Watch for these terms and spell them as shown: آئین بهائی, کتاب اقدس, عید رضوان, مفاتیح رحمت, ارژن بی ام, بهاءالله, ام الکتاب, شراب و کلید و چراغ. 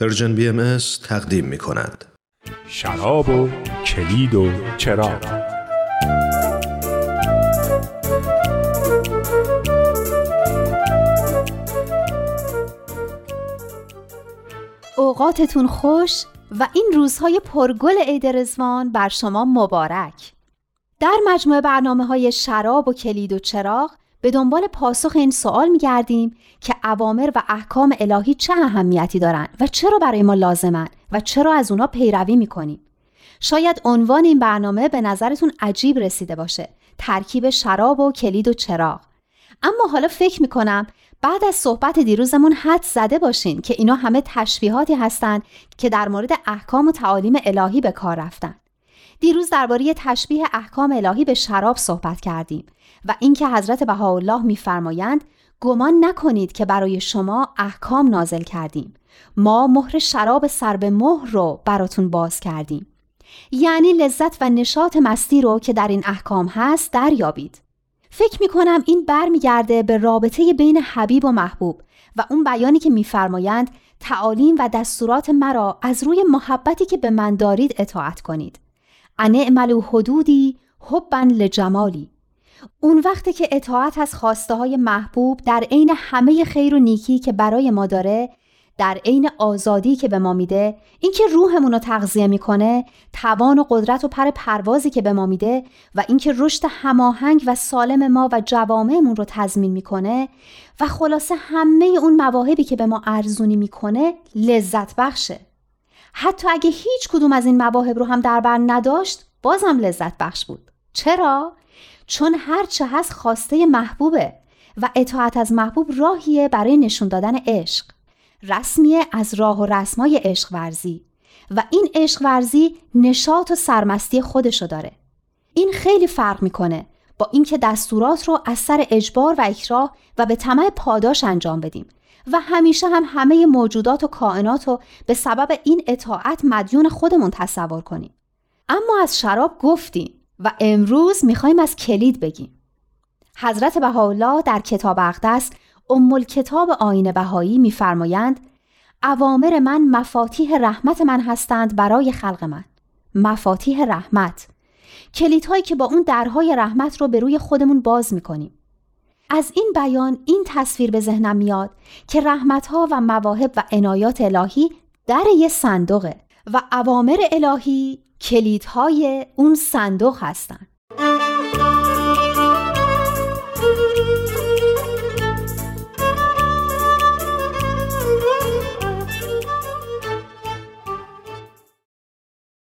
ارژن بی ام تقدیم می کند. شراب و کلید و چراغ. اوقاتتون خوش و این روزهای پرگل عید رضوان بر شما مبارک. در مجموعه برنامه‌های شراب و کلید و چراغ به دنبال پاسخ این سوال می‌گردیم که اوامر و احکام الهی چه اهمیتی دارند و چرا برای ما لازمند و چرا از اونا پیروی می‌کنیم. شاید عنوان این برنامه به نظرتون عجیب رسیده باشه، ترکیب شراب و کلید و چراغ. اما حالا فکر می‌کنم بعد از صحبت دیروزمون حد زده باشین که اینا همه تشبیهاتی هستن که در مورد احکام و تعالیم الهی به کار رفتن. دیروز درباره تشبیه احکام الهی به شراب صحبت کردیم و اینکه حضرت بهاءالله می‌فرمایند گمان نکنید که برای شما احکام نازل کردیم، ما مهر شراب سر به مهر رو براتون باز کردیم، یعنی لذت و نشاط مستی رو که در این احکام هست دریابید. فکر می‌کنم این برمیگرده به رابطه بین حبیب و محبوب و اون بیانی که می‌فرمایند تعالیم و دستورات مرا از روی محبتی که به من دارید اطاعت کنید. ان اعملوا حدودی حبا لجمالی. اون وقته که اطاعت از خواسته‌های محبوب در عین همه خیر و نیکی که برای ما داره، در عین آزادی که به ما میده، اینکه روحمون رو تغذیه میکنه، توان و قدرت و پر پروازی که به ما میده و اینکه رشد هماهنگ و سالم ما و جوامعمون رو تضمین میکنه و خلاصه همه اون مواهبی که به ما ارزونی میکنه لذت بخشه. حتی اگه هیچ کدوم از این مواهب رو هم در بر نداشت، بازم لذت بخش بود. چرا؟ چون هر چه هست خواسته محبوبه و اطاعت از محبوب راهیه برای نشون دادن عشق. رسمیه از راه و رسمای عشق ورزی و این عشق ورزی نشاط و سرمستی خودشو داره. این خیلی فرق میکنه با اینکه دستورات رو از سر اجبار و اکراه و به طمع پاداش انجام بدیم و همیشه هم همه موجودات و کائنات رو به سبب این اطاعت مدیون خودمون تصور کنیم. اما از شراب گفتیم و امروز میخوایم از کلید بگیم. حضرت بهاءالله در کتاب اقدس ام الکتاب آئین بهائی می‌فرمایند اوامر من مفاتیح رحمت من هستند برای خلق من. مفاتیح رحمت، کلیدهایی که با اون درهای رحمت رو به روی خودمون باز می‌کنیم. از این بیان این تصویر به ذهنم میاد که رحمت‌ها و مواهب و عنایات الهی در یه صندوقه و اوامر الهی کلیدهای اون صندوق هستند.